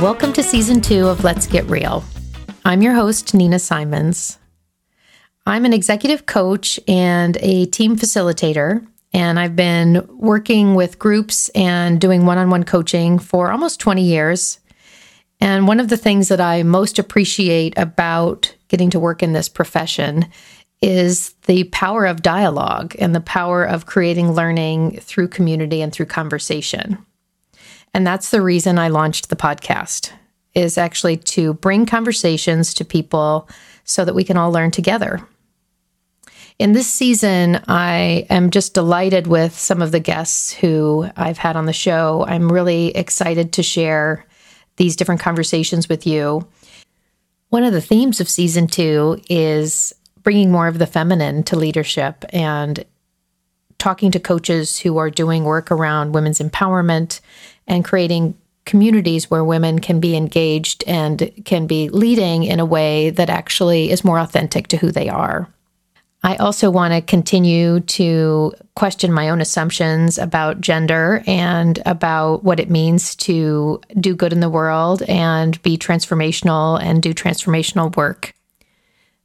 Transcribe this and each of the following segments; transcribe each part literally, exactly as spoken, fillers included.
and welcome to Season two of Let's Get Real. I'm your host, Nina Simons. I'm an executive coach and a team facilitator, and I've been working with groups and doing one-on-one coaching for almost twenty years. And one of the things that I most appreciate about getting to work in this profession is the power of dialogue and the power of creating learning through community and through conversation. And that's the reason I launched the podcast, is actually to bring conversations to people so that we can all learn together. In this season, I am just delighted with some of the guests who I've had on the show. I'm really excited to share these different conversations with you. One of the themes of Season two is bringing more of the feminine to leadership and talking to coaches who are doing work around women's empowerment and creating communities where women can be engaged and can be leading in a way that actually is more authentic to who they are. I also want to continue to question my own assumptions about gender and about what it means to do good in the world and be transformational and do transformational work.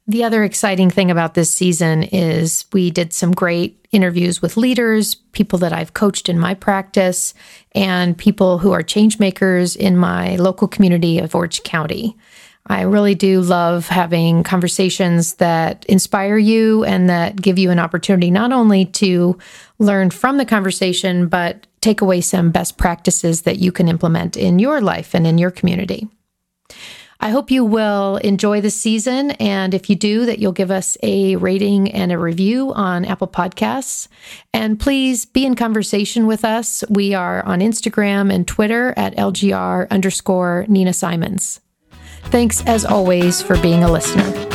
The other exciting thing about this season is we did some great interviews with leaders, people that I've coached in my practice, and people who are change makers in my local community of Orange County. I really do love having conversations that inspire you and that give you an opportunity not only to learn from the conversation, but take away some best practices that you can implement in your life and in your community. I hope you will enjoy the season, and if you do, that you'll give us a rating and a review on Apple Podcasts. And please be in conversation with us. We are on Instagram and Twitter at L G R underscore Nina Simons. Thanks, as always, for being a listener.